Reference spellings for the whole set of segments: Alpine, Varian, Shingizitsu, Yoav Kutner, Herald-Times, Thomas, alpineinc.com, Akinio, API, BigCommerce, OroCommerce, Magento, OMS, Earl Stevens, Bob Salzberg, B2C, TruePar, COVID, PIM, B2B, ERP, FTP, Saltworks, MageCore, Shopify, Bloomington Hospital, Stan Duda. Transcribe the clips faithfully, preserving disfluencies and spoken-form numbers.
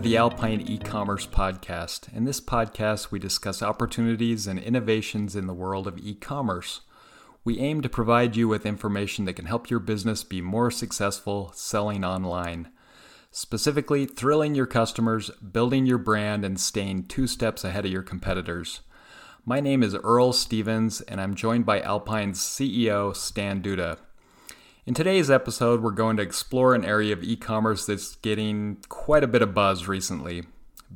to the Alpine eCommerce podcast. In this podcast, we discuss opportunities and innovations in the world of e-commerce. We aim to provide you with information that can help your business be more successful selling online, specifically thrilling your customers, building your brand, and staying two steps ahead of your competitors. My name is Earl Stevens, and I'm joined by Alpine's C E O, Stan Duda. In today's episode, we're going to explore an area of e-commerce that's getting quite a bit of buzz recently,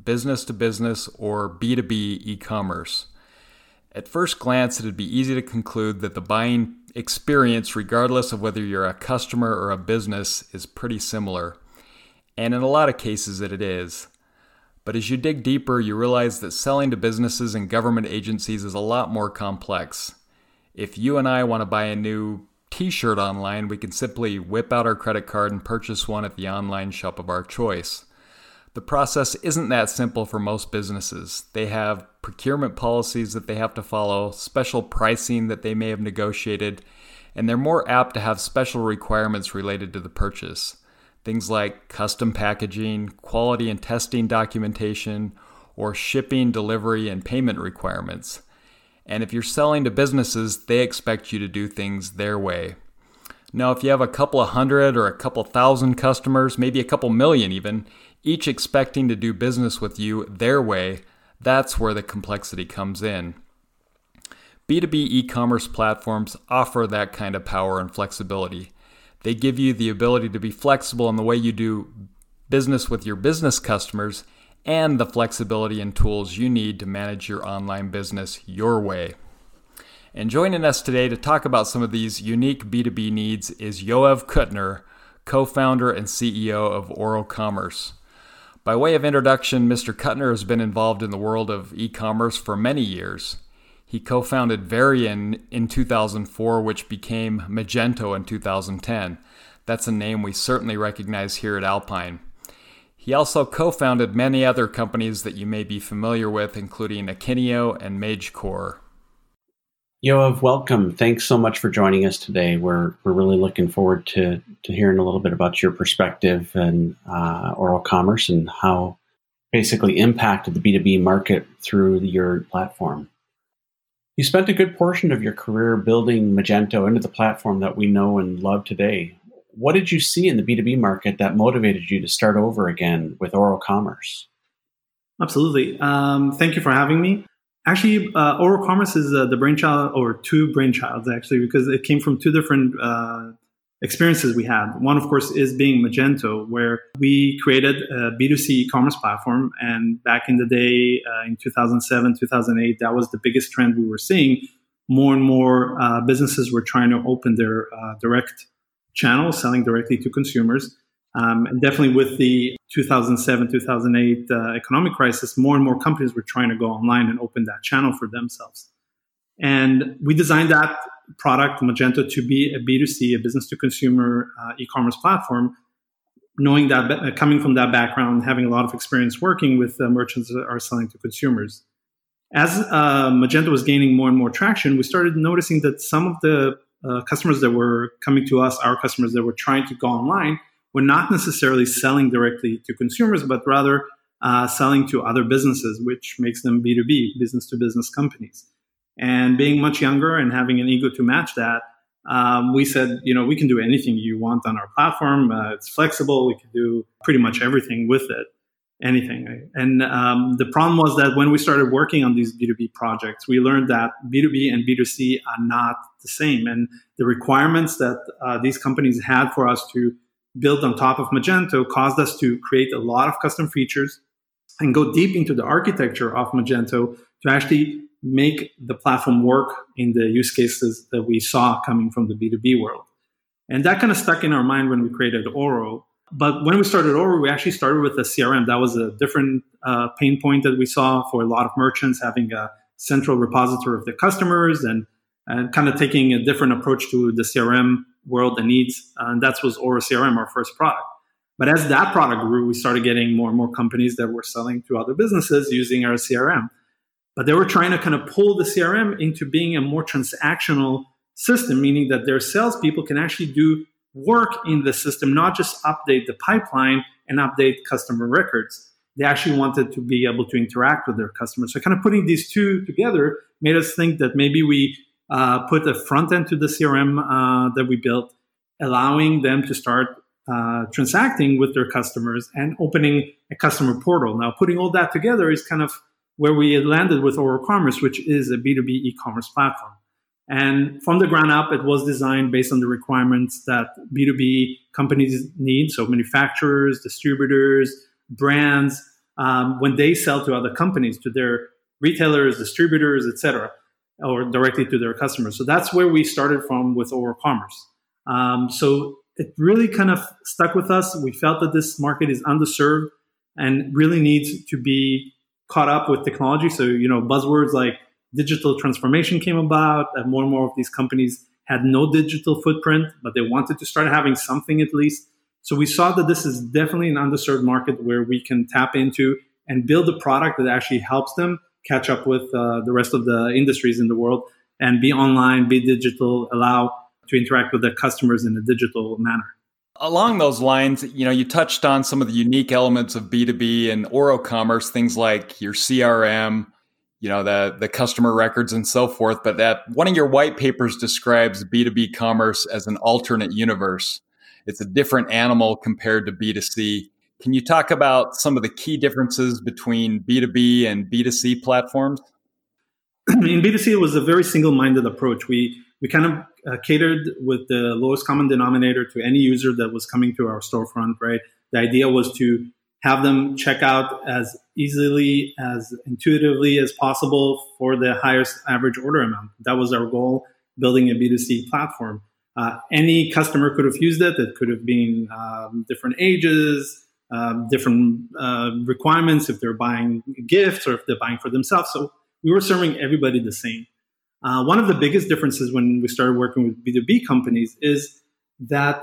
business-to-business or B two B e-commerce. At first glance, it'd be easy to conclude that the buying experience, regardless of whether you're a customer or a business, is pretty similar. And in a lot of cases, that it is. But as you dig deeper, you realize that selling to businesses and government agencies is a lot more complex. If you and I want to buy a new t-shirt online, we can simply whip out our credit card and purchase one at the online shop of our choice. The process isn't that simple for most businesses. They have procurement policies that they have to follow, special pricing that they may have negotiated, and they're more apt to have special requirements related to the purchase. Things like custom packaging, quality and testing documentation, or shipping, delivery, and payment requirements. And if you're selling to businesses, they expect you to do things their way. Now, if you have a couple of hundred or a couple thousand customers, maybe a couple million even, each expecting to do business with you their way, that's where the complexity comes in. B two B e-commerce platforms offer that kind of power and flexibility. They give you the ability to be flexible in the way you do business with your business customers and the flexibility and tools you need to manage your online business your way. And joining us today to talk about some of these unique B two B needs is Yoav Kutner, co-founder and C E O of OroCommerce. By way of introduction, Mister Kutner has been involved in the world of e-commerce for many years. He co-founded Varian in two thousand four, which became Magento in two thousand ten. That's a name we certainly recognize here at Alpine. He also co-founded many other companies that you may be familiar with, including Akinio and MageCore. Yoav, welcome. Thanks so much for joining us today. We're we're really looking forward to, to hearing a little bit about your perspective and uh, OroCommerce and how basically impacted the B two B market through your platform. You spent a good portion of your career building Magento into the platform that we know and love today. What did you see in the B two B market that motivated you to start over again with OroCommerce? Absolutely. Um, thank you for having me. Actually, uh, OroCommerce is uh, the brainchild, or two brainchilds actually, because it came from two different uh, experiences we had. One, of course, is being Magento, where we created a B two C e-commerce platform. And back in the day, uh, in two thousand seven, two thousand eight, that was the biggest trend we were seeing. More and more uh, businesses were trying to open their uh, direct channel, selling directly to consumers. Um, and definitely with the two thousand seven, two thousand eight uh, economic crisis, more and more companies were trying to go online and open that channel for themselves. And we designed that product, Magento, to be a B two C, a business-to-consumer uh, e-commerce platform, knowing that, uh, coming from that background, having a lot of experience working with uh, merchants that are selling to consumers. As uh, Magento was gaining more and more traction, we started noticing that some of the Uh, customers that were coming to us, our customers that were trying to go online, were not necessarily selling directly to consumers, but rather uh, selling to other businesses, which makes them B two B, business-to-business companies. And being much younger and having an ego to match that, um, we said, you know, we can do anything you want on our platform. Uh, it's flexible. We can do pretty much everything with it, anything. Right? And um, the problem was that when we started working on these B two B projects, we learned that B two B and B two C are not the same. And the requirements that uh, these companies had for us to build on top of Magento caused us to create a lot of custom features and go deep into the architecture of Magento to actually make the platform work in the use cases that we saw coming from the B two B world. And that kind of stuck in our mind when we created Oro. But when we started Oro, we actually started with a C R M. That was a different uh, pain point that we saw for a lot of merchants, having a central repository of the customers and and kind of taking a different approach to the C R M world and needs. And that was Oro C R M, our first product. But as that product grew, we started getting more and more companies that were selling to other businesses using our C R M. But they were trying to kind of pull the C R M into being a more transactional system, meaning that their salespeople can actually do work in the system, not just update the pipeline and update customer records. They actually wanted to be able to interact with their customers. So kind of putting these two together made us think that maybe we uh, put a front end to the C R M uh, that we built, allowing them to start uh, transacting with their customers and opening a customer portal. Now, putting all that together is kind of where we landed with OroCommerce, which is a B two B e-commerce platform. And from the ground up, it was designed based on the requirements that B two B companies need. So manufacturers, distributors, brands, um, when they sell to other companies, to their retailers, distributors, et cetera, or directly to their customers. So that's where we started from with OroCommerce. Um, so it really kind of stuck with us. We felt that this market is underserved and really needs to be caught up with technology. So, you know, buzzwords like digital transformation came about, and more and more of these companies had no digital footprint, but they wanted to start having something at least. So we saw that this is definitely an underserved market where we can tap into and build a product that actually helps them catch up with uh, the rest of the industries in the world and be online, be digital, allow to interact with their customers in a digital manner. Along those lines, you know, you touched on some of the unique elements of B two B and OroCommerce, things like your C R M, you know, the, the customer records and so forth. But that one of your white papers describes B two B commerce as an alternate universe. It's a different animal compared to B two C. Can you talk about some of the key differences between B two B and B two C platforms? In B two C, it was a very single-minded approach. We we kind of uh, catered with the lowest common denominator to any user that was coming to our storefront, right? The idea was to have them check out as easily, as intuitively as possible for the highest average order amount. That was our goal, building a B two C platform. Uh, any customer could have used it. It could have been um, different ages, um, different uh, requirements if they're buying gifts or if they're buying for themselves. So we were serving everybody the same. Uh, one of the biggest differences when we started working with B two B companies is that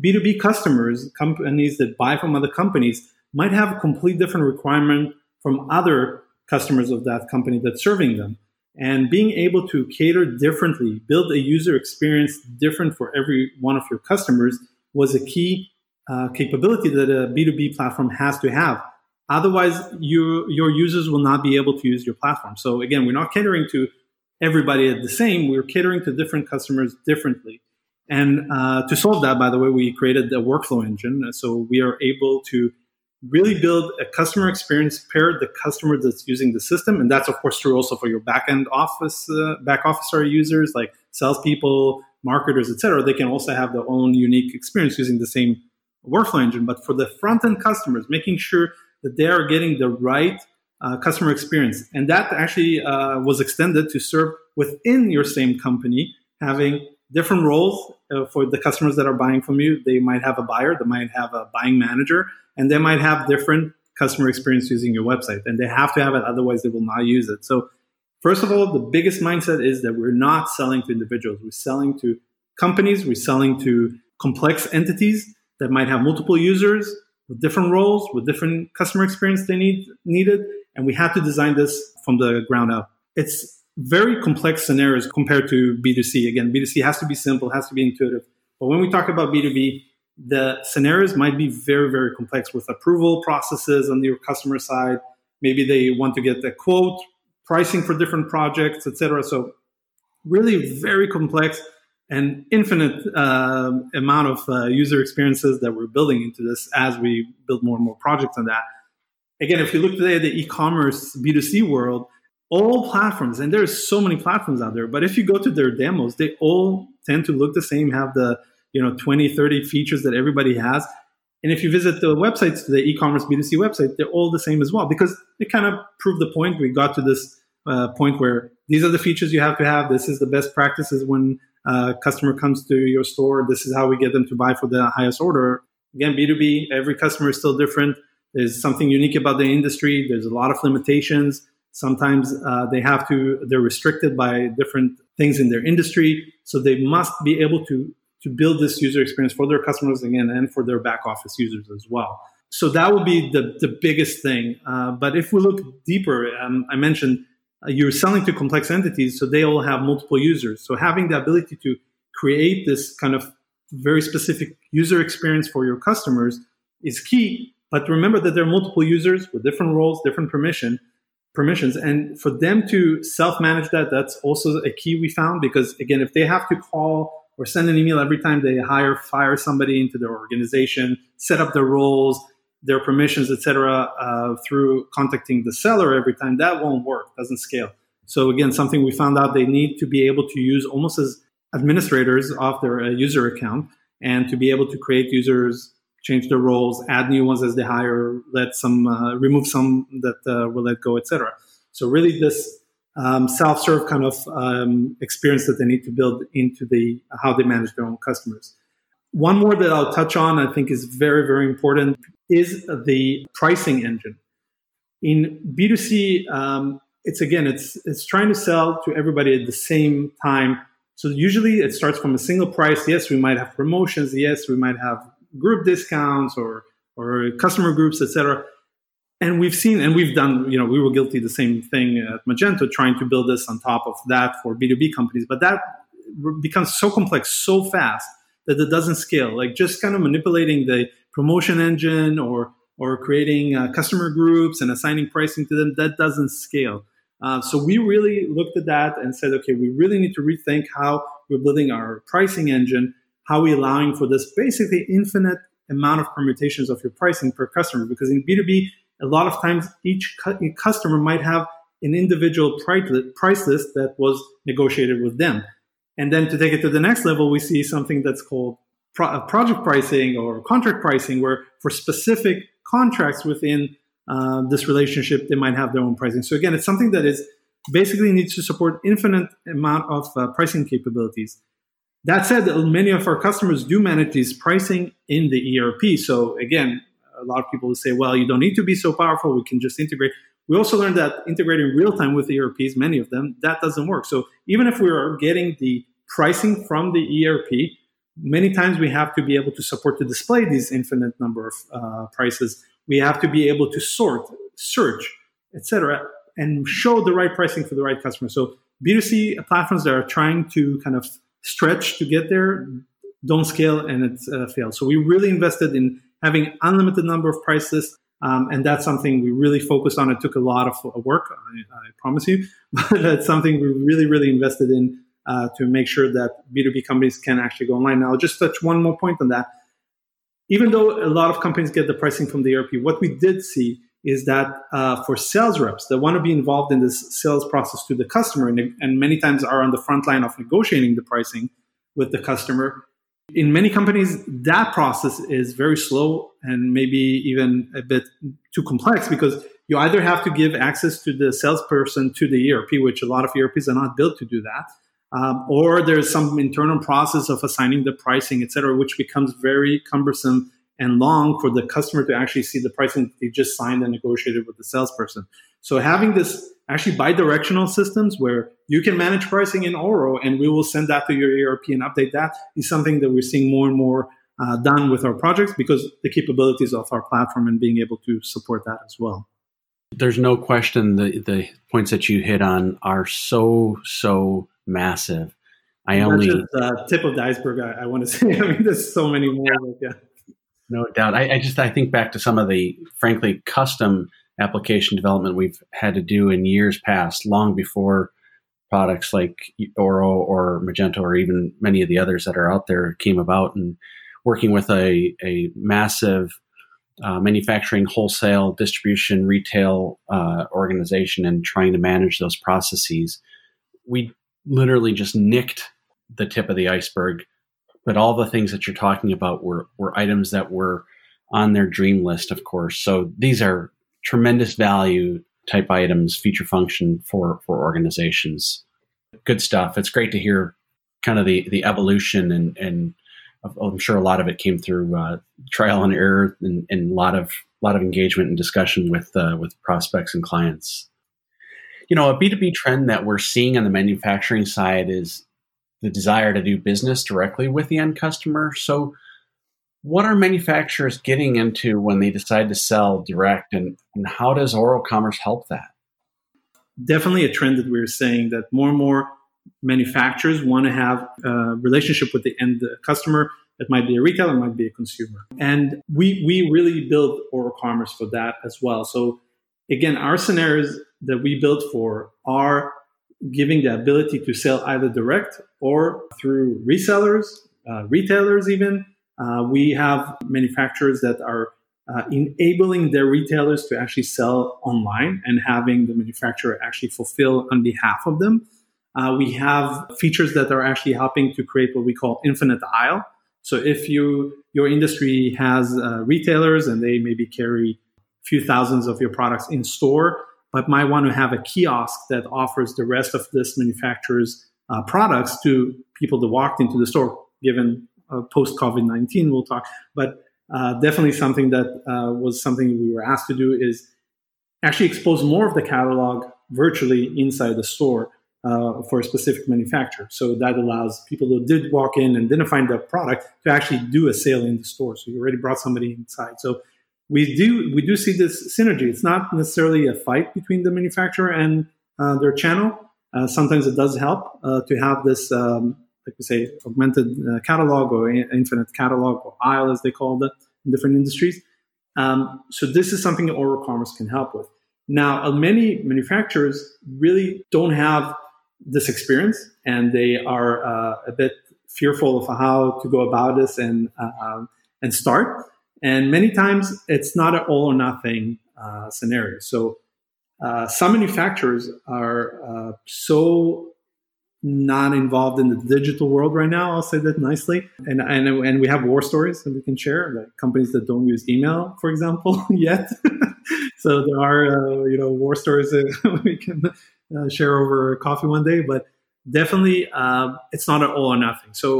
B two B customers, companies that buy from other companies, might have a complete different requirement from other customers of that company that's serving them. And being able to cater differently, build a user experience different for every one of your customers was a key uh, capability that a B two B platform has to have. Otherwise, you, your users will not be able to use your platform. So again, we're not catering to everybody at the same. We're catering to different customers differently. And uh, to solve that, by the way, we created a workflow engine. So we are able to really build a customer experience paired the customer that's using the system. And that's, of course, true also for your back-end office, uh, back office or users like salespeople, marketers, et cetera. They can also have their own unique experience using the same workflow engine. But for the front-end customers, making sure that they are getting the right uh, customer experience. And that actually uh, was extended to serve within your same company, having different roles uh, for the customers that are buying from you. They might have a buyer, they might have a buying manager, and they might have different customer experience using your website, and they have to have it, otherwise they will not use it. So first of all, the biggest mindset is that we're not selling to individuals. We're selling to companies. We're selling to complex entities that might have multiple users with different roles, with different customer experience they need needed. And we had to design this from the ground up. It's very complex scenarios compared to B two C. Again, B two C has to be simple, has to be intuitive. But when we talk about B two B, the scenarios might be very, very complex with approval processes on your customer side. Maybe they want to get a quote, pricing for different projects, et cetera. So really very complex and infinite uh, amount of uh, user experiences that we're building into this as we build more and more projects on that. Again, if you look today at the e-commerce B two C world, all platforms, and there's so many platforms out there, but if you go to their demos, they all tend to look the same, have the you know, twenty, thirty features that everybody has. And if you visit the websites, the e-commerce B two C website, they're all the same as well, because they kind of prove the point. We got to this uh, point where these are the features you have to have. This is the best practices when a customer comes to your store. This is how we get them to buy for the highest order. Again, B two B, every customer is still different. There's something unique about the industry. There's a lot of limitations. Sometimes uh, they have to, they're restricted by different things in their industry. So they must be able to to build this user experience for their customers, again, and for their back office users as well. So that would be the, the biggest thing. Uh, but if we look deeper, um, I mentioned uh, you're selling to complex entities, so they all have multiple users. So having the ability to create this kind of very specific user experience for your customers is key. But remember that there are multiple users with different roles, different permission, permissions. And for them to self-manage that, that's also a key we found. Because again, if they have to call or send an email every time they hire, fire somebody into their organization, set up their roles, their permissions, et cetera, uh, through contacting the seller every time, that won't work, doesn't scale. So again, something we found out, they need to be able to use almost as administrators of their uh, user account, and to be able to create users, change their roles, add new ones as they hire, let some, uh, remove some that uh, will let go, et cetera. So really this um, self-serve kind of um, experience that they need to build into the how they manage their own customers. One more that I'll touch on, I think is very, very important, is the pricing engine. In B two C, um, it's again, it's it's trying to sell to everybody at the same time. So usually it starts from a single price. Yes, we might have promotions. Yes, we might have group discounts or or customer groups, et cetera. And we've seen, and we've done, you know, we were guilty of the same thing at Magento, trying to build this on top of that for B two B companies. But that becomes so complex so fast that it doesn't scale. Like just kind of manipulating the promotion engine or or creating uh, customer groups and assigning pricing to them, that doesn't scale. Uh, so we really looked at that and said, okay, we really need to rethink how we're building our pricing engine, how we're allowing for this basically infinite amount of permutations of your pricing per customer. Because in B two B, a lot of times each cu- customer might have an individual price list that was negotiated with them. And then to take it to the next level, we see something that's called pro- project pricing or contract pricing, where for specific contracts within uh, this relationship, they might have their own pricing. So again, it's something that is basically needs to support infinite amount of uh, pricing capabilities. That said, many of our customers do manage these pricing in the E R P. So again, a lot of people will say, well, you don't need to be so powerful. We can just integrate. We also learned that integrating real time with E R Ps, many of them, that doesn't work. So even if we are getting the pricing from the E R P, many times we have to be able to support to display these infinite number of uh, prices. We have to be able to sort, search, et cetera, and show the right pricing for the right customer. So B two C platforms that are trying to kind of stretch to get there don't scale, and it uh, fails. So we really invested in having unlimited number of price lists. Um, and that's something we really focused on. It took a lot of work, I, I promise you, but that's something we really, really invested in uh, to make sure that B two B companies can actually go online. Now, I'll just touch one more point on that. Even though a lot of companies get the pricing from the E R P, what we did see is that uh, for sales reps that want to be involved in this sales process to the customer and, and many times are on the front line of negotiating the pricing with the customer, in many companies, that process is very slow and maybe even a bit too complex, because you either have to give access to the salesperson to the E R P, which a lot of E R Ps are not built to do that, um, or there's some internal process of assigning the pricing, et cetera, which becomes very cumbersome and long for the customer to actually see the pricing they just signed and negotiated with the salesperson. So having this actually bi-directional systems where you can manage pricing in Oro and we will send that to your E R P and update that is something that we're seeing more and more uh, done with our projects, because the capabilities of our platform and being able to support that as well. There's no question the the points that you hit on are so, so massive. I Not only just the tip of the iceberg, I, I want to say. I mean, there's so many more. Yeah. Like, yeah. No doubt. I, I just I think back to some of the, frankly, custom application development we've had to do in years past, long before products like Oro or Magento or even many of the others that are out there came about, and working with a, a massive uh, manufacturing, wholesale, distribution, retail uh, organization and trying to manage those processes. We literally just nicked the tip of the iceberg, but all the things that you're talking about were, were items that were on their dream list, of course. So these are tremendous value type items, feature function for, for organizations. Good stuff. It's great to hear kind of the, the evolution, and, and I'm sure a lot of it came through uh, trial and error and, and a lot of lot of engagement and discussion with uh, with prospects and clients. You know, a B two B trend that we're seeing on the manufacturing side is the desire to do business directly with the end customer. So what are manufacturers getting into when they decide to sell direct, and, and how does OroCommerce help that? Definitely a trend that we're seeing, that more and more manufacturers want to have a relationship with the end customer. It might be a retailer, it might be a consumer. And we we really built OroCommerce for that as well. So again, our scenarios that we built for are giving the ability to sell either direct or through resellers, uh, retailers even. Uh, we have manufacturers that are uh, enabling their retailers to actually sell online and having the manufacturer actually fulfill on behalf of them. Uh, we have features that are actually helping to create what we call infinite aisle. So if you your industry has uh, retailers and they maybe carry a few thousands of your products in store, but might want to have a kiosk that offers the rest of this manufacturer's uh, products to people that walked into the store, given uh, post-COVID nineteen, we'll talk. But uh, definitely something that uh, was something we were asked to do is actually expose more of the catalog virtually inside the store uh, for a specific manufacturer. So that allows people who did walk in and didn't find the product to actually do a sale in the store. So you already brought somebody inside. So We do we do see this synergy. It's not necessarily a fight between the manufacturer and uh, their channel. Uh, sometimes it does help uh, to have this, um, like we say, augmented uh, catalog or infinite catalog or aisle, as they call it in different industries. Um, so this is something OroCommerce can help with. Now, many manufacturers really don't have this experience, and they are uh, a bit fearful of how to go about this and uh, and start. And many times it's not an all or nothing uh, scenario. So uh, some manufacturers are uh, so not involved in the digital world right now. I'll say that nicely. And and and we have war stories that we can share, like companies that don't use email, for example, yet. So there are uh, you know war stories that we can uh, share over coffee one day. But definitely, uh, it's not an all or nothing. So.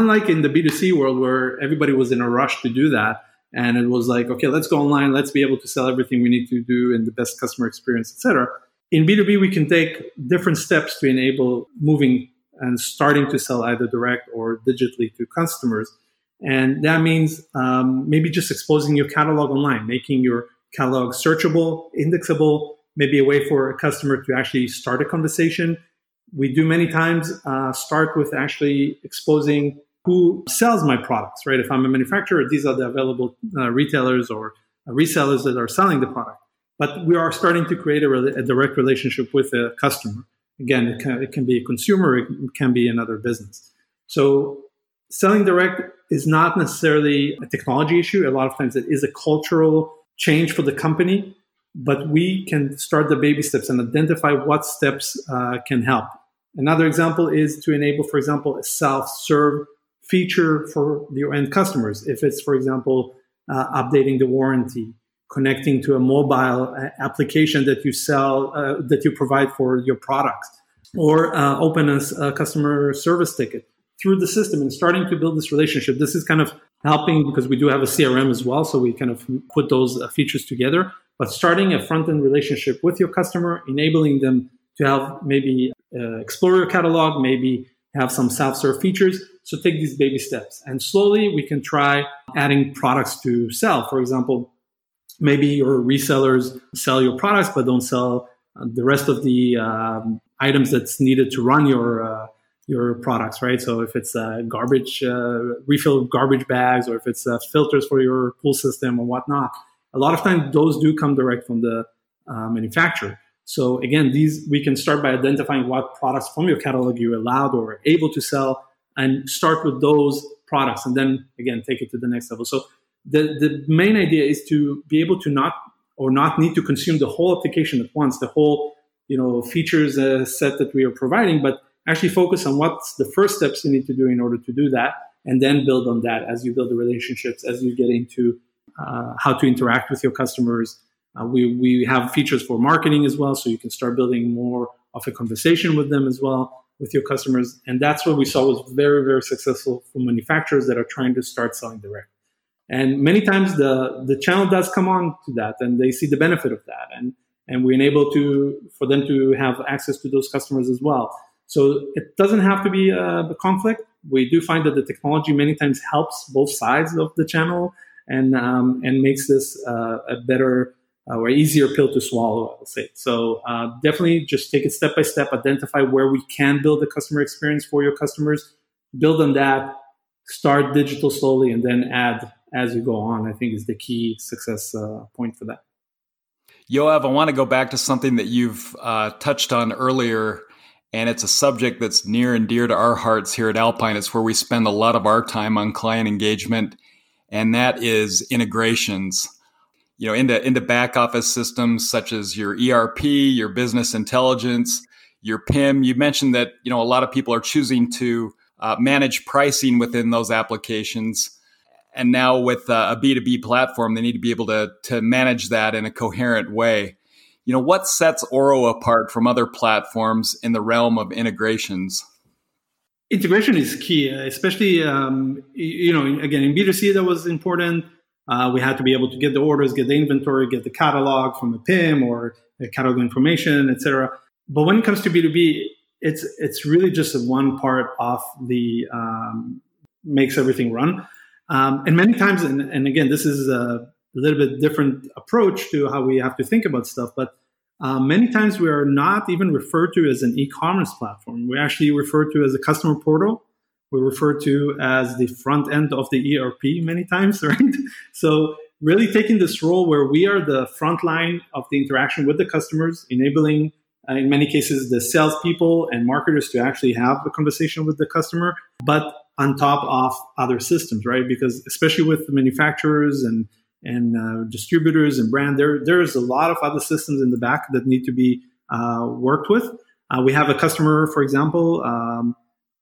Unlike in the B two C world where everybody was in a rush to do that and it was like, okay, let's go online, let's be able to sell everything we need to do and the best customer experience, et cetera. In B two B, we can take different steps to enable moving and starting to sell either direct or digitally to customers. And that means um, maybe just exposing your catalog online, making your catalog searchable, indexable, maybe a way for a customer to actually start a conversation. We do many times uh, start with actually exposing who sells my products, right? If I'm a manufacturer, these are the available uh, retailers or resellers that are selling the product. But we are starting to create a, re- a direct relationship with a customer. Again, it can, it can be a consumer, it can be another business. So selling direct is not necessarily a technology issue. A lot of times it is a cultural change for the company. But we can start the baby steps and identify what steps uh, can help. Another example is to enable, for example, a self-serve feature for your end customers. If it's, for example, uh, updating the warranty, connecting to a mobile uh, application that you sell, uh, that you provide for your products, or uh, open a, a customer service ticket through the system and starting to build this relationship. This is kind of helping because we do have a C R M as well, so we kind of put those uh, features together. But starting a front-end relationship with your customer, enabling them to have maybe uh, explore your catalog, maybe have some self-serve features. So take these baby steps. And slowly we can try adding products to sell. For example, maybe your resellers sell your products, but don't sell the rest of the um, items that's needed to run your uh, your products, right? So if it's uh, garbage, uh, refill garbage bags, or if it's uh, filters for your pool system or whatnot. A lot of times those do come direct from the uh, manufacturer. So again, these we can start by identifying what products from your catalog you're allowed or are able to sell and start with those products and then, again, take it to the next level. So the, the main idea is to be able to not or not need to consume the whole application at once, the whole you know features uh, set that we are providing, but actually focus on what's the first steps you need to do in order to do that and then build on that as you build the relationships, as you get into Uh, how to interact with your customers. Uh, we we have features for marketing as well, so you can start building more of a conversation with them as well, with your customers. And that's what we saw was very, very successful for manufacturers that are trying to start selling direct. And many times the the channel does come on to that, and they see the benefit of that. And, and we enable to for them to have access to those customers as well. So it doesn't have to be a, a conflict. We do find that the technology many times helps both sides of the channel And um, and makes this uh, a better uh, or easier pill to swallow, I'll say. So uh, definitely just take it step by step, identify where we can build a customer experience for your customers, build on that, start digital slowly and then add as you go on, I think is the key success uh, point for that. Yoav, I want to go back to something that you've uh, touched on earlier, and it's a subject that's near and dear to our hearts here at Alpine. It's where we spend a lot of our time on client engagement, and that is integrations. You know, into, into back office systems such as your E R P, your business intelligence, your P I M. You mentioned that, you know, a lot of people are choosing to uh, manage pricing within those applications. And now with uh, a B two B platform, they need to be able to, to manage that in a coherent way. You know, what sets Oro apart from other platforms in the realm of integrations? Integration is key, especially, um, you know, again, in B two C, that was important. Uh, we had to be able to get the orders, get the inventory, get the catalog from the P I M or the catalog information, et cetera. But when it comes to B two B, it's it's really just one part of the um, makes everything run. Um, and many times, and, and again, this is a little bit different approach to how we have to think about stuff, but uh, many times we are not even referred to as an e-commerce platform. We're actually referred to as a customer portal. We refer to as the front end of the E R P many times, right? So really taking this role where we are the front line of the interaction with the customers, enabling, uh, in many cases, the salespeople and marketers to actually have a conversation with the customer, but on top of other systems, right? Because especially with manufacturers and and uh, distributors and brand, there there's a lot of other systems in the back that need to be uh, worked with. Uh, we have a customer, for example, um,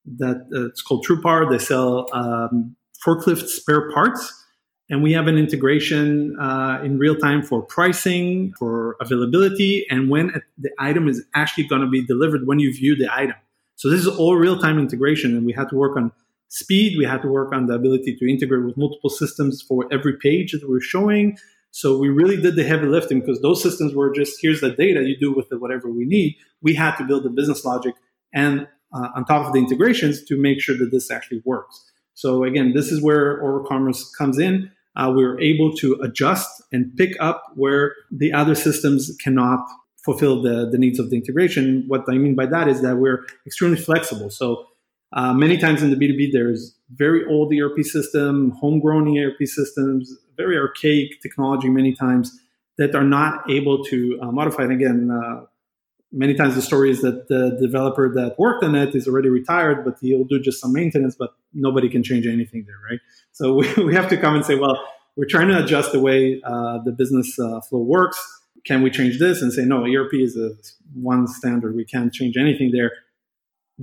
that uh, it's called TruePar. They sell um, forklift spare parts. And we have an integration uh, in real time for pricing, for availability, and when the item is actually going to be delivered when you view the item. So this is all real-time integration. And we had to work on speed. We had to work on the ability to integrate with multiple systems for every page that we're showing. So we really did the heavy lifting because those systems were just, here's the data, you do with it whatever we need. We had to build the business logic and Uh, on top of the integrations to make sure that this actually works. So again, this is where OroCommerce comes in. Uh, we're able to adjust and pick up where the other systems cannot fulfill the, the needs of the integration. What I mean by that is that we're extremely flexible. So uh, many times in the B two B, there's very old E R P system, homegrown E R P systems, very archaic technology many times that are not able to uh, modify. And again, uh, many times the story is that the developer that worked on it is already retired, but he'll do just some maintenance, but nobody can change anything there, right? So we, we have to come and say, well, we're trying to adjust the way uh, the business uh, flow works. Can we change this? And say, no, E R P is a one standard. We can't change anything there.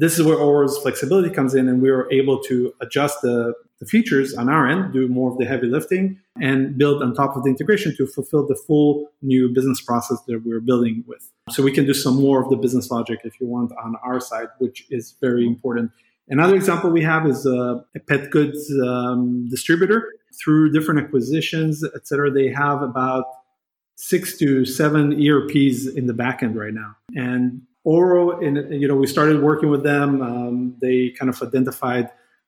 This is where Oro's flexibility comes in, and we are able to adjust the, the features on our end, do more of the heavy lifting, and build on top of the integration to fulfill the full new business process that we're building with. So we can do some more of the business logic, if you want, on our side, which is very important. Another example we have is a, a pet goods um, distributor. Through different acquisitions, et cetera, they have about six to seven E R Ps in the back end right now. And Oro, and you know, we started working with them. Um, they kind of identified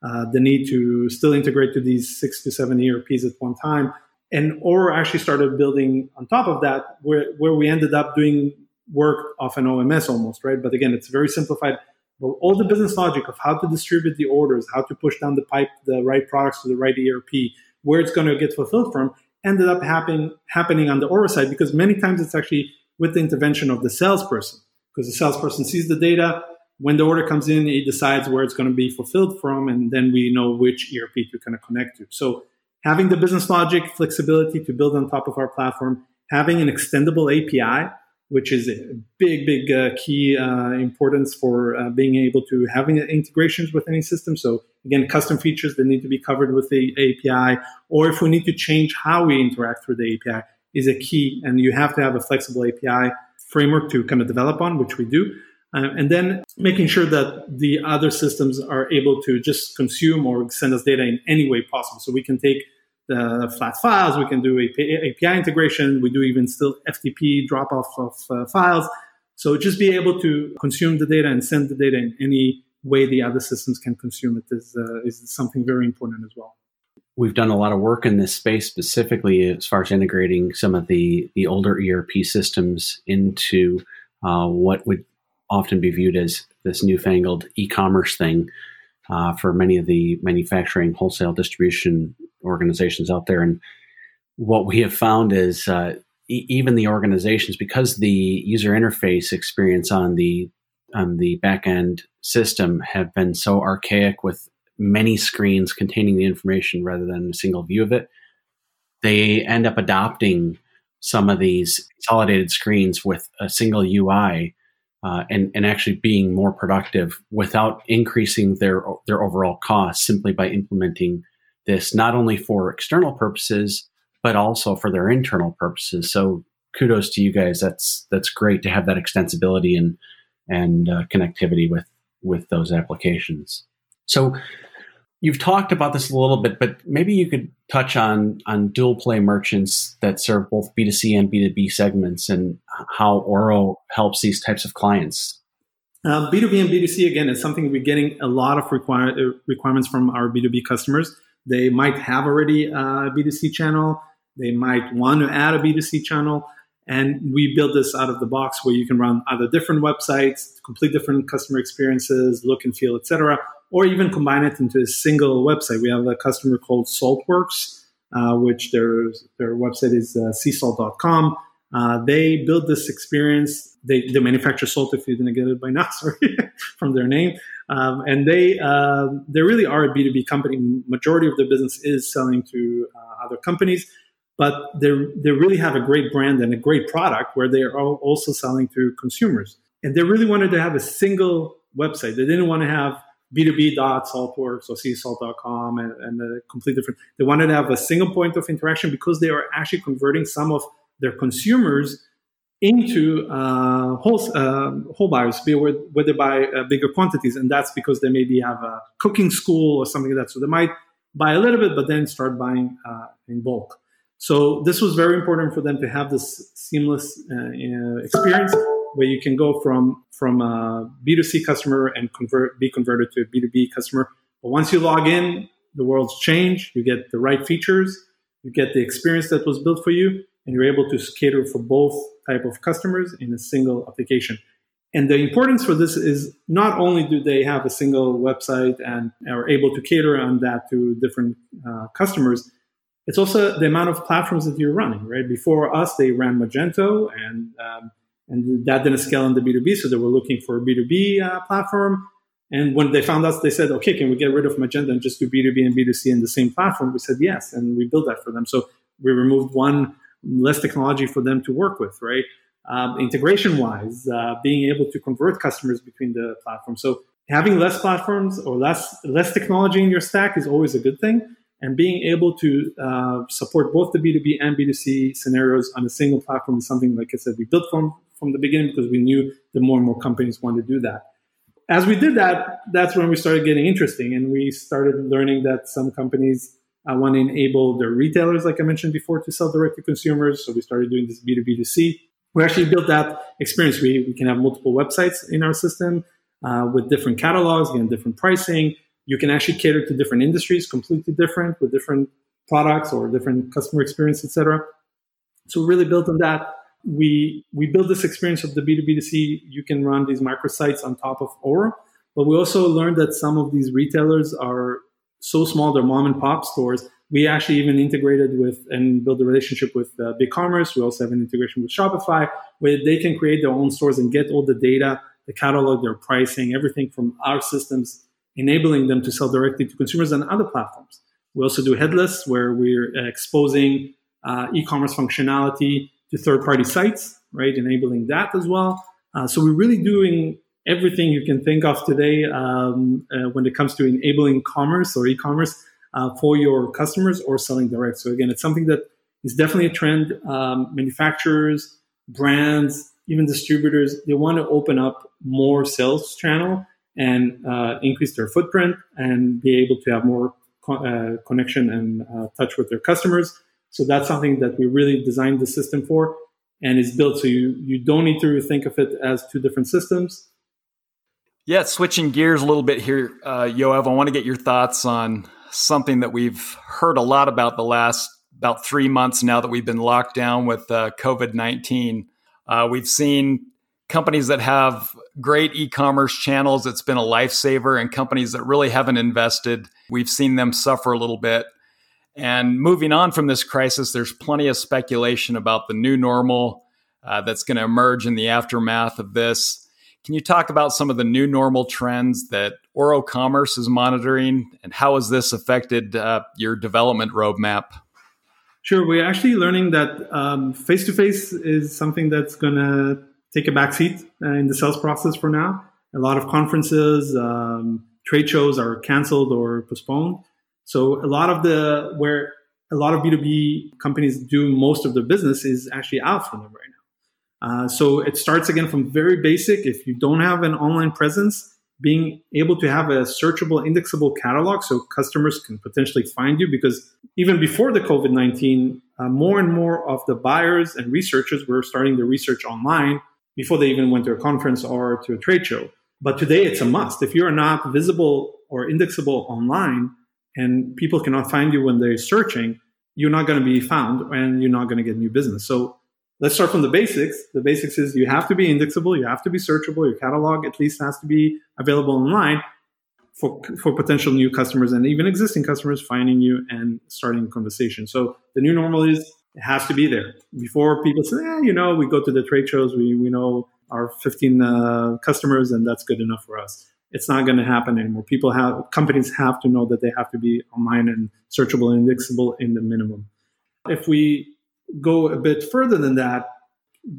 uh, the need to still integrate to these six to seven E R Ps at one time. And Oro actually started building on top of that, where, where we ended up doing work of an O M S almost, right? But again, it's very simplified. But all the business logic of how to distribute the orders, how to push down the pipe, the right products to the right E R P, where it's going to get fulfilled from, ended up happen, happening on the Oro side, because many times it's actually with the intervention of the salesperson. Because the salesperson sees the data, when the order comes in, he decides where it's going to be fulfilled from, and then we know which E R P to kind of connect to. So having the business logic, flexibility to build on top of our platform, having an extendable A P I, which is a big, big uh, key uh, importance for uh, being able to having integrations with any system. So again, custom features that need to be covered with the A P I, or if we need to change how we interact through the A P I is a key, and you have to have a flexible A P I framework to kind of develop on, which we do. Uh, and then making sure that the other systems are able to just consume or send us data in any way possible. So we can take the flat files, we can do A P I integration, we do even still F T P drop off of uh, files. So just be able to consume the data and send the data in any way the other systems can consume it is, uh, is something very important as well. We've done a lot of work in this space, specifically as far as integrating some of the, the older E R P systems into uh, what would often be viewed as this newfangled e-commerce thing. uh, for many of the manufacturing, wholesale, distribution organizations out there. And what we have found is uh, e- even the organizations, because the user interface experience on the on the back-end system have been so archaic with many screens containing the information rather than a single view of it, they end up adopting some of these consolidated screens with a single U I uh, and, and actually being more productive without increasing their their overall cost simply by implementing this, not only for external purposes, but also for their internal purposes. So kudos to you guys. That's that's great to have that extensibility and and uh, connectivity with, with those applications. So you've talked about this a little bit, but maybe you could touch on on dual play merchants that serve both B two C and B two B segments and how Oro helps these types of clients. Um, B two B and B two C, again, is something we're getting a lot of require, requirements from our B two B customers. They might have already a B two C channel. They might want to add a B two C channel. And we build this out of the box where you can run either different websites, complete different customer experiences, look and feel, et cetera, or even combine it into a single website. We have a customer called Saltworks, uh, which their, their website is uh, see salt dot com. Uh, they build this experience. They, they manufacture salt, if you didn't get it by now, sorry, from their name. Um, and they uh, they really are a B two B company. Majority of their business is selling to uh, other companies. But they they really have a great brand and a great product where they are also selling to consumers. And they really wanted to have a single website. They didn't want to have b two b dot saltworks or see salt dot com and, and a completely different. They wanted to have a single point of interaction because they are actually converting some of their consumers into uh, whole, uh, whole buyers, where, where they buy uh, bigger quantities. And that's because they maybe have a cooking school or something like that. So they might buy a little bit, but then start buying uh, in bulk. So this was very important for them to have this seamless uh, experience where you can go from from a B two C customer and convert be converted to a B two B customer. But once you log in, the world's changed. You get the right features, you get the experience that was built for you, and you're able to cater for both type of customers in a single application. And the importance for this is not only do they have a single website and are able to cater on that to different uh, customers, it's also the amount of platforms that you're running, right? Before us, they ran Magento, and um, and that didn't scale in the B two B, so they were looking for a B two B uh, platform. And when they found us, they said, okay, can we get rid of Magento and just do B two B and B two C in the same platform? We said yes, and we built that for them. So we removed one less technology for them to work with, right? Um, integration-wise, uh, being able to convert customers between the platforms. So having less platforms or less less technology in your stack is always a good thing. And being able to uh, support both the B two B and B two C scenarios on a single platform is something, like I said, we built from, from the beginning because we knew that more and more companies wanted to do that. As we did that, that's when we started getting interesting. And we started learning that some companies uh, want to enable their retailers, like I mentioned before, to sell direct to consumers. So we started doing this B two B to C. We actually built that experience. We, we can have multiple websites in our system uh, with different catalogs and different pricing. You can actually cater to different industries, completely different, with different products or different customer experience, et cetera. So really built on that. We we built this experience of the B two B to C. You can run these microsites on top of Oro. But we also learned that some of these retailers are so small, they're mom and pop stores. We actually even integrated with and built a relationship with uh, BigCommerce. We also have an integration with Shopify where they can create their own stores and get all the data, the catalog, their pricing, everything from our systems, enabling them to sell directly to consumers and other platforms. We also do headless, where we're exposing uh, e-commerce functionality to third-party sites, right? Enabling that as well. Uh, so we're really doing everything you can think of today um, uh, when it comes to enabling commerce or e-commerce uh, for your customers or selling direct. So again, it's something that is definitely a trend. Um, manufacturers, brands, even distributors, they want to open up more sales channel and uh, increase their footprint and be able to have more co- uh, connection and uh, touch with their customers. So that's something that we really designed the system for and is built so you you don't need to think of it as two different systems. Yeah, switching gears a little bit here, uh, Yoav, I want to get your thoughts on something that we've heard a lot about the last about three months now that we've been locked down with uh, covid nineteen. Uh, we've seen companies that have great e-commerce channels, it's been a lifesaver, and companies that really haven't invested, we've seen them suffer a little bit. And moving on from this crisis, there's plenty of speculation about the new normal uh, that's going to emerge in the aftermath of this. Can you talk about some of the new normal trends that OroCommerce is monitoring, and how has this affected uh, your development roadmap? Sure. We're actually learning that um, face-to-face is something that's going to take a backseat uh, in the sales process for now. A lot of conferences, um, trade shows are canceled or postponed. So a lot of the where a lot of B two B companies do most of their business is actually out for them right now. Uh, so it starts again from very basic. If you don't have an online presence, being able to have a searchable, indexable catalog so customers can potentially find you, because even before the COVID nineteen, uh, more and more of the buyers and researchers were starting their research online before they even went to a conference or to a trade show. But today it's a must. If you are not visible or indexable online and people cannot find you when they're searching, you're not going to be found and you're not going to get new business. So let's start from the basics. The basics is you have to be indexable, you have to be searchable, your catalog at least has to be available online for for potential new customers and even existing customers finding you and starting a conversation. So the new normal is it has to be there. Before people say, eh, you know, we go to the trade shows, we we know our fifteen uh, customers and that's good enough for us. It's not going to happen anymore. People have companies have to know that they have to be online and searchable and indexable in the minimum. If we go a bit further than that,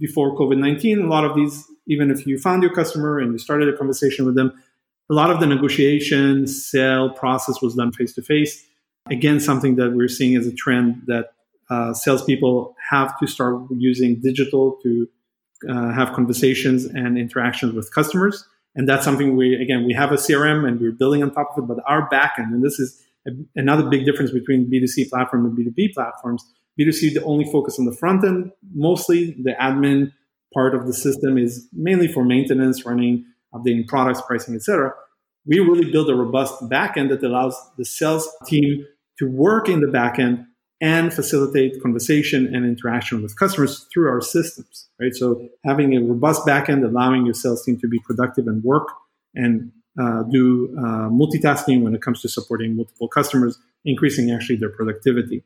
before COVID nineteen, a lot of these, even if you found your customer and you started a conversation with them, a lot of the negotiation, sale process was done face-to-face. Again, something that we're seeing as a trend that uh, salespeople have to start using digital to uh, have conversations and interactions with customers. And that's something we, again, we have a C R M and we're building on top of it, but our backend, and this is a, another big difference between B two C platform and B two B platforms, B two C, the only focus on the front end, mostly the admin part of the system is mainly for maintenance, running, updating products, pricing, et cetera. We really build a robust backend that allows the sales team to work in the backend and facilitate conversation and interaction with customers through our systems, right? So having a robust backend, allowing your sales team to be productive and work and uh, do uh, multitasking when it comes to supporting multiple customers, increasing actually their productivity.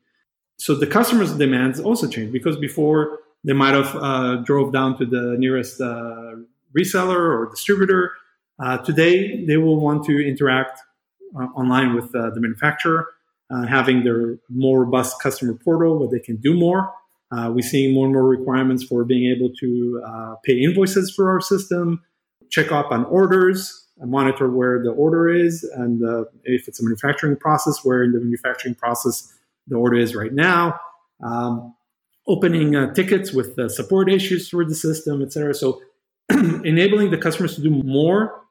So the customer's demands also change, because before they might have uh, drove down to the nearest uh, reseller or distributor. Uh, today, they will want to interact uh, online with uh, the manufacturer, uh, having their more robust customer portal where they can do more. Uh, we're seeing more and more requirements for being able to uh, pay invoices for our system, check up on orders, monitor where the order is, and uh, if it's a manufacturing process, where in the manufacturing process the order is right now, um, opening uh, tickets with uh, support issues through the system, et cetera. So enabling the customers to do more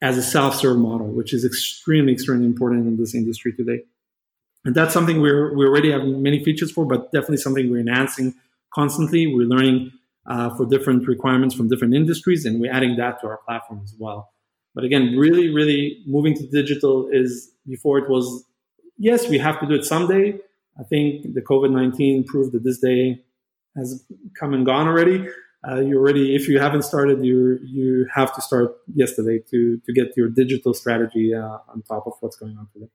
as a self-serve model, which is extremely, extremely important in this industry today. And that's something we're, we already have many features for, but definitely something we're enhancing constantly. We're learning uh, for different requirements from different industries, and we're adding that to our platform as well. But again, really, really moving to digital is, before it was, yes, we have to do it someday. I think the COVID nineteen proved that this day has come and gone already. Uh, you already, if you haven't started, you you have to start yesterday to to get your digital strategy uh, on top of what's going on today.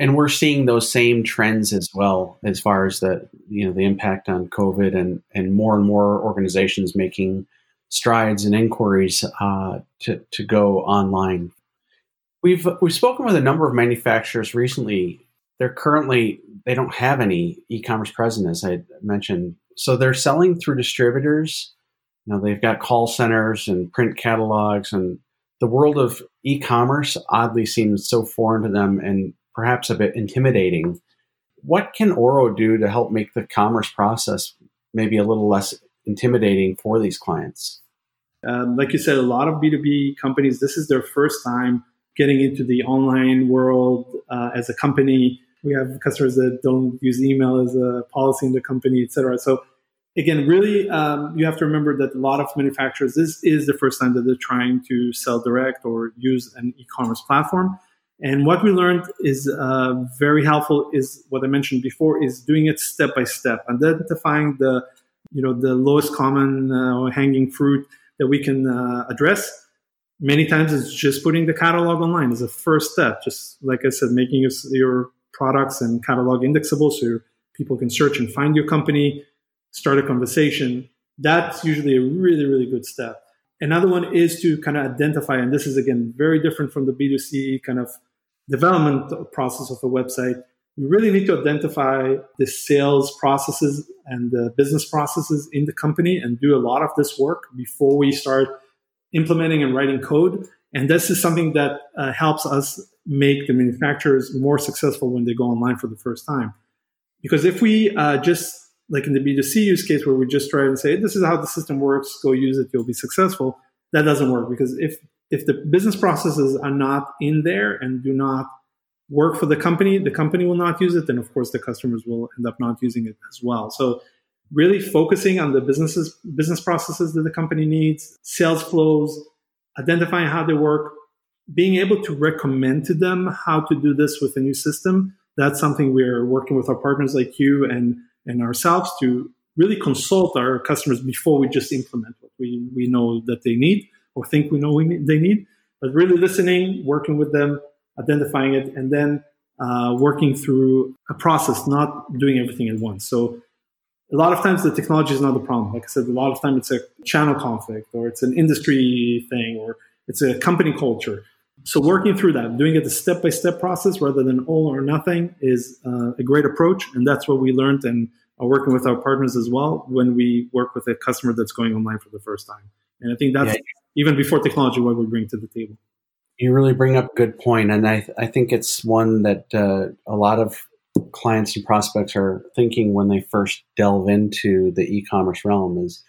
And we're seeing those same trends as well, as far as the you know the impact on COVID, and and more and more organizations making strides and inquiries uh, to to go online. We've we've spoken with a number of manufacturers recently. They're currently, they don't have any e-commerce presence, as I mentioned. So they're selling through distributors. You know, they've got call centers and print catalogs, and the world of e-commerce oddly seems so foreign to them and perhaps a bit intimidating. What can Oro do to help make the commerce process maybe a little less intimidating for these clients? Um, like you said, a lot of B two B companies, this is their first time getting into the online world uh, as a company. We have customers that don't use email as a policy in the company, et cetera. So again, really, um, you have to remember that a lot of manufacturers, this is the first time that they're trying to sell direct or use an e-commerce platform. And what we learned is uh, very helpful is what I mentioned before, is doing it step by step, identifying the, you know, the lowest common uh, hanging fruit, that we can uh, address. Many times it's just putting the catalog online is a first step. Just like I said, making your, your products and catalog indexable so your, people can search and find your company, start a conversation. That's usually a really, really good step. Another one is to kind of identify, and this is, again, very different from the B two C kind of development process of a website. You really need to identify the sales processes and the business processes in the company and do a lot of this work before we start implementing and writing code. And this is something that uh, helps us make the manufacturers more successful when they go online for the first time. Because if we uh, just, like in the B two C use case where we just try and say, this is how the system works, go use it, you'll be successful, that doesn't work. Because if if the business processes are not in there and do not work for the company, the company will not use it. And of course, the customers will end up not using it as well. So really focusing on the businesses, business processes that the company needs, sales flows, identifying how they work, being able to recommend to them how to do this with a new system. That's something we're working with our partners like you and and ourselves to really consult our customers before we just implement what we, we know that they need or think we know we need, they need, but really listening, working with them, identifying it, and then uh, working through a process, not doing everything at once. So a lot of times the technology is not the problem. Like I said, a lot of times it's a channel conflict or it's an industry thing or it's a company culture. So working through that, doing it the step-by-step process rather than all or nothing is uh, a great approach. And that's what we learned and are working with our partners as well when we work with a customer that's going online for the first time. And I think that's yeah. even before technology, what we bring to the table. You really bring up a good point. And I, I think it's one that uh, a lot of clients and prospects are thinking when they first delve into the e-commerce realm is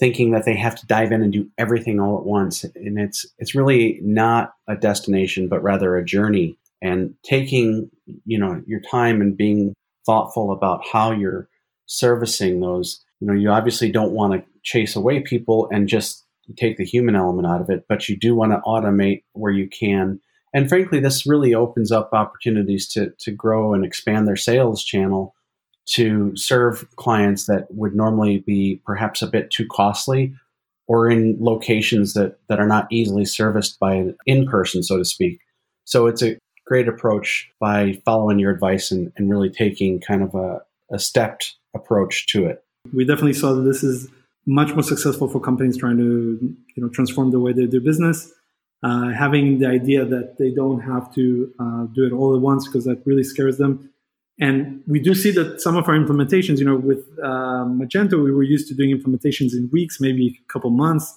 thinking that they have to dive in and do everything all at once. And it's it's really not a destination, but rather a journey. And taking, you know, your time and being thoughtful about how you're servicing those. You know, you obviously don't want to chase away people and just take the human element out of it, but you do want to automate where you can. And frankly, this really opens up opportunities to to grow and expand their sales channel to serve clients that would normally be perhaps a bit too costly or in locations that, that are not easily serviced by in person, so to speak. So it's a great approach by following your advice and, and really taking kind of a, a stepped approach to it. We definitely saw that this is much more successful for companies trying to, you know, transform the way they do business. Uh, having the idea that they don't have to uh, do it all at once because that really scares them. And we do see that some of our implementations, you know, with uh, Magento, we were used to doing implementations in weeks, maybe a couple months.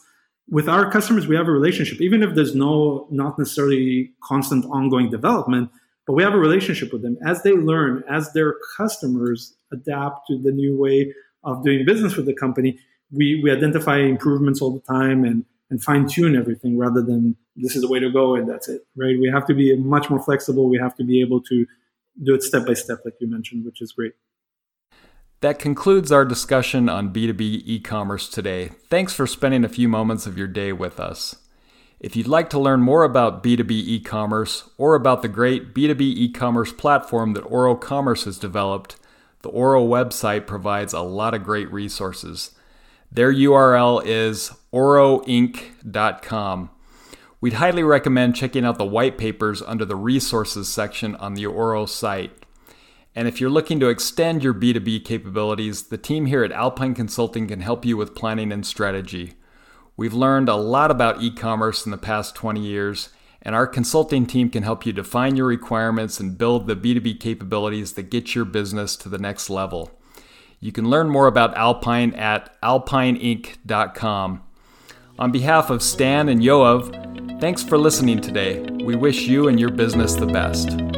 With our customers, we have a relationship, even if there's no, not necessarily constant ongoing development, but we have a relationship with them. As they learn, as their customers adapt to the new way of doing business with the company, we, we identify improvements all the time and, and fine tune everything rather than this is the way to go and that's it, right? We have to be much more flexible. We have to be able to do it step by step, like you mentioned, which is great. That concludes our discussion on B two B e-commerce today. Thanks for spending a few moments of your day with us. If you'd like to learn more about B two B e-commerce or about the great B two B e-commerce platform that OroCommerce has developed, the Oro website provides a lot of great resources. Their U R L is oro inc dot com. We'd highly recommend checking out the white papers under the resources section on the Oro site. And if you're looking to extend your B two B capabilities, the team here at Alpine Consulting can help you with planning and strategy. We've learned a lot about e-commerce in the past twenty years, and our consulting team can help you define your requirements and build the B two B capabilities that get your business to the next level. You can learn more about Alpine at alpine inc dot com. On behalf of Stan and Yoav, thanks for listening today. We wish you and your business the best.